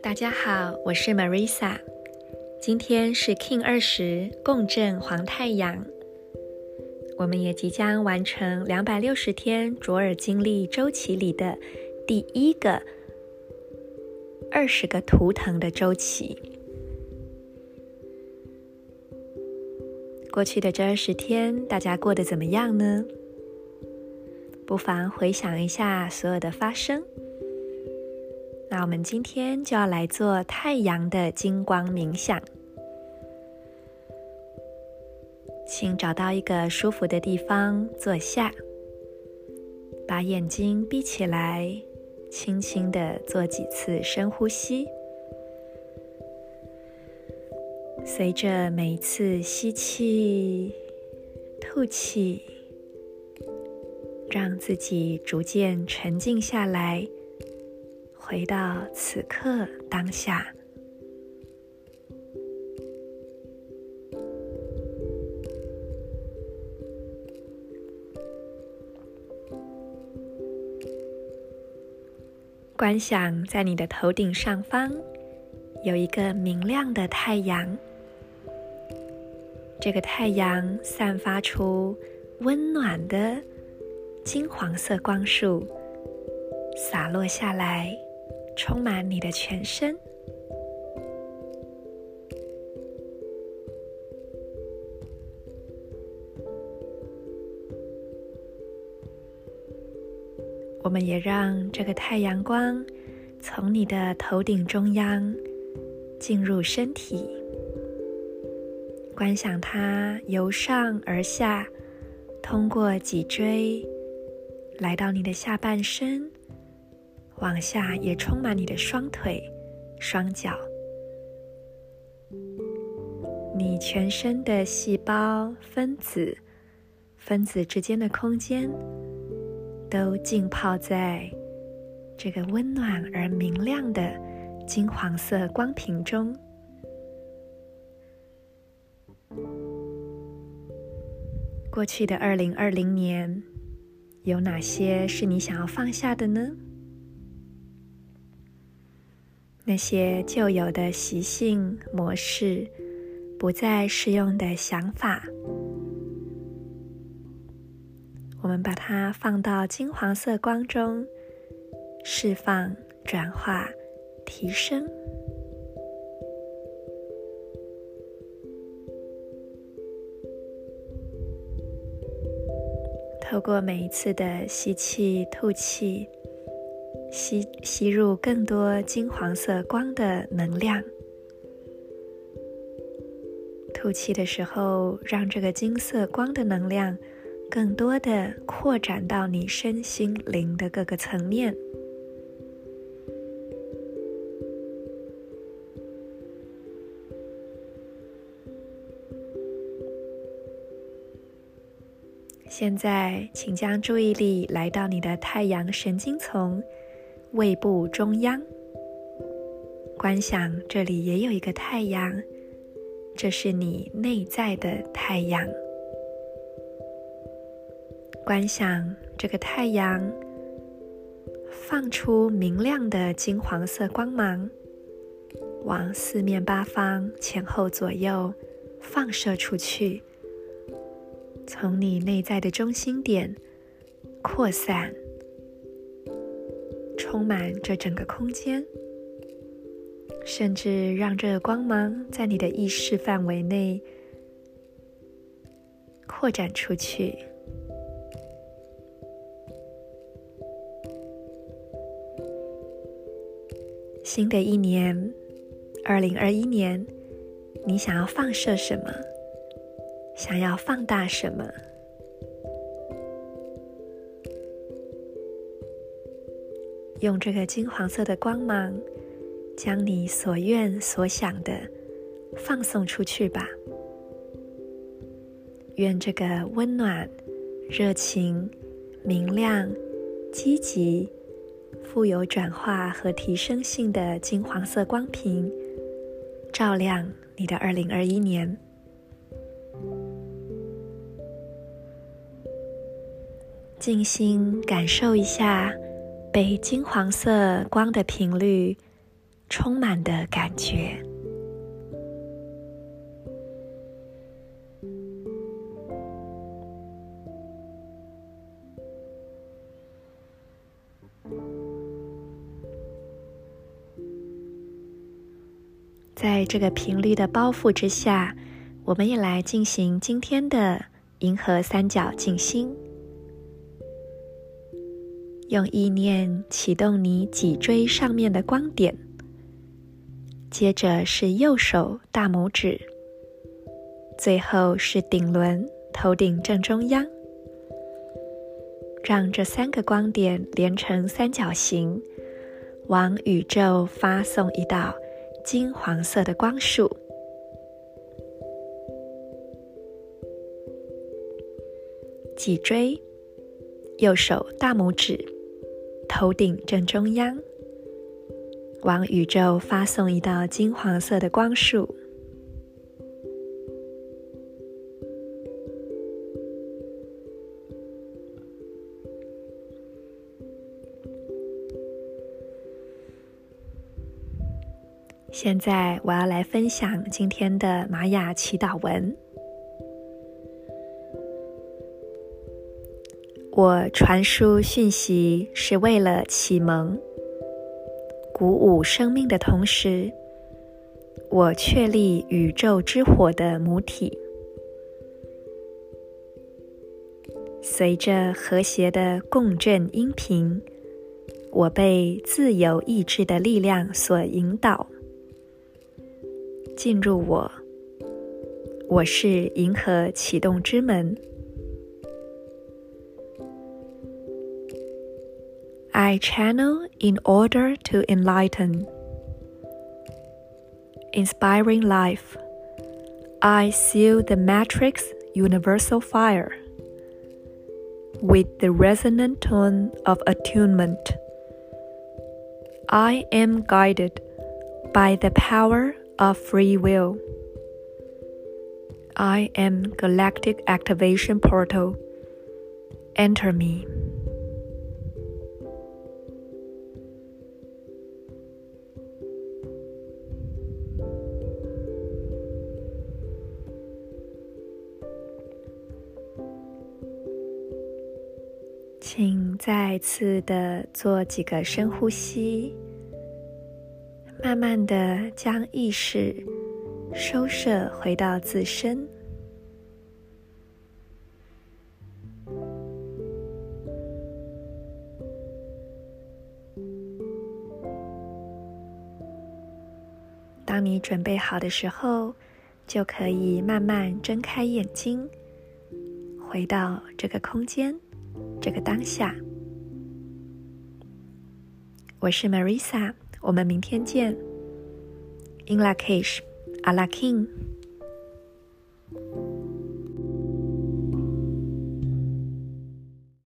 大家好，我是 Marissa， 今天是 King20 共振黄太阳，我们也即将完成260天卓尔经历周期里的第一个20个图腾的周期。过去的这20天，大家过得怎么样呢？不妨回想一下所有的发生。那我们今天就要来做太阳的金光冥想，请找到一个舒服的地方坐下，把眼睛闭起来，轻轻地做几次深呼吸。随着每一次吸气、吐气，让自己逐渐沉静下来，回到此刻当下。观想在你的头顶上方有一个明亮的太阳，这个太阳散发出温暖的金黄色光束，洒落下来，充满你的全身。我们也让这个太阳光从你的头顶中央进入身体，观想它由上而下，通过脊椎来到你的下半身，往下也充满你的双腿、双脚。你全身的细胞、分子之间的空间都浸泡在这个温暖而明亮的金黄色光屏中。过去的2020年，有哪些是你想要放下的呢？那些旧有的习性、模式，不再适用的想法，我们把它放到金黄色光中，释放、转化、提升。透过每一次的吸气、吐气，吸入更多金黄色光的能量。吐气的时候，让这个金色光的能量更多的扩展到你身心灵的各个层面。现在，请将注意力来到你的太阳神经丛胃部中央，观想这里也有一个太阳，这是你内在的太阳。观想这个太阳放出明亮的金黄色光芒，往四面八方、前后左右放射出去，从你内在的中心点扩散，充满这整个空间，甚至让这个光芒在你的意识范围内扩展出去。新的一年，2021年，你想要放射什么？想要放大什么？用这个金黄色的光芒，将你所愿所想的放送出去吧。愿这个温暖、热情、明亮、积极、富有转化和提升性的金黄色光屏照亮你的2021年。静心感受一下被金黄色光的频率充满的感觉。在这个频率的包覆之下，我们也来进行今天的银河三角静心。用意念启动你脊椎上面的光点，接着是右手大拇指，最后是顶轮，头顶正中央。让这三个光点连成三角形，往宇宙发送一道金黄色的光束。脊椎，右手大拇指，头顶正中央，往宇宙发送一道金黄色的光束。现在我要来分享今天的玛雅祈祷文。我传输讯息是为了启蒙，鼓舞生命的同时，我确立宇宙之火的母体。随着和谐的共振音频，我被自由意志的力量所引导。进入我是银河启动之门。I channel in order to enlighten. Inspiring life, I seal the matrix universal fire with the resonant tone of attunement. I am guided by the power of free will. I am galactic activation portal. Enter me. 请再次的做几个深呼吸，慢慢地将意识收摄回到自身。当你准备好的时候，就可以慢慢睁开眼睛，回到这个空间，这个当下。我是 Marissa，我们明天见。In Lak'ech Ala K'in。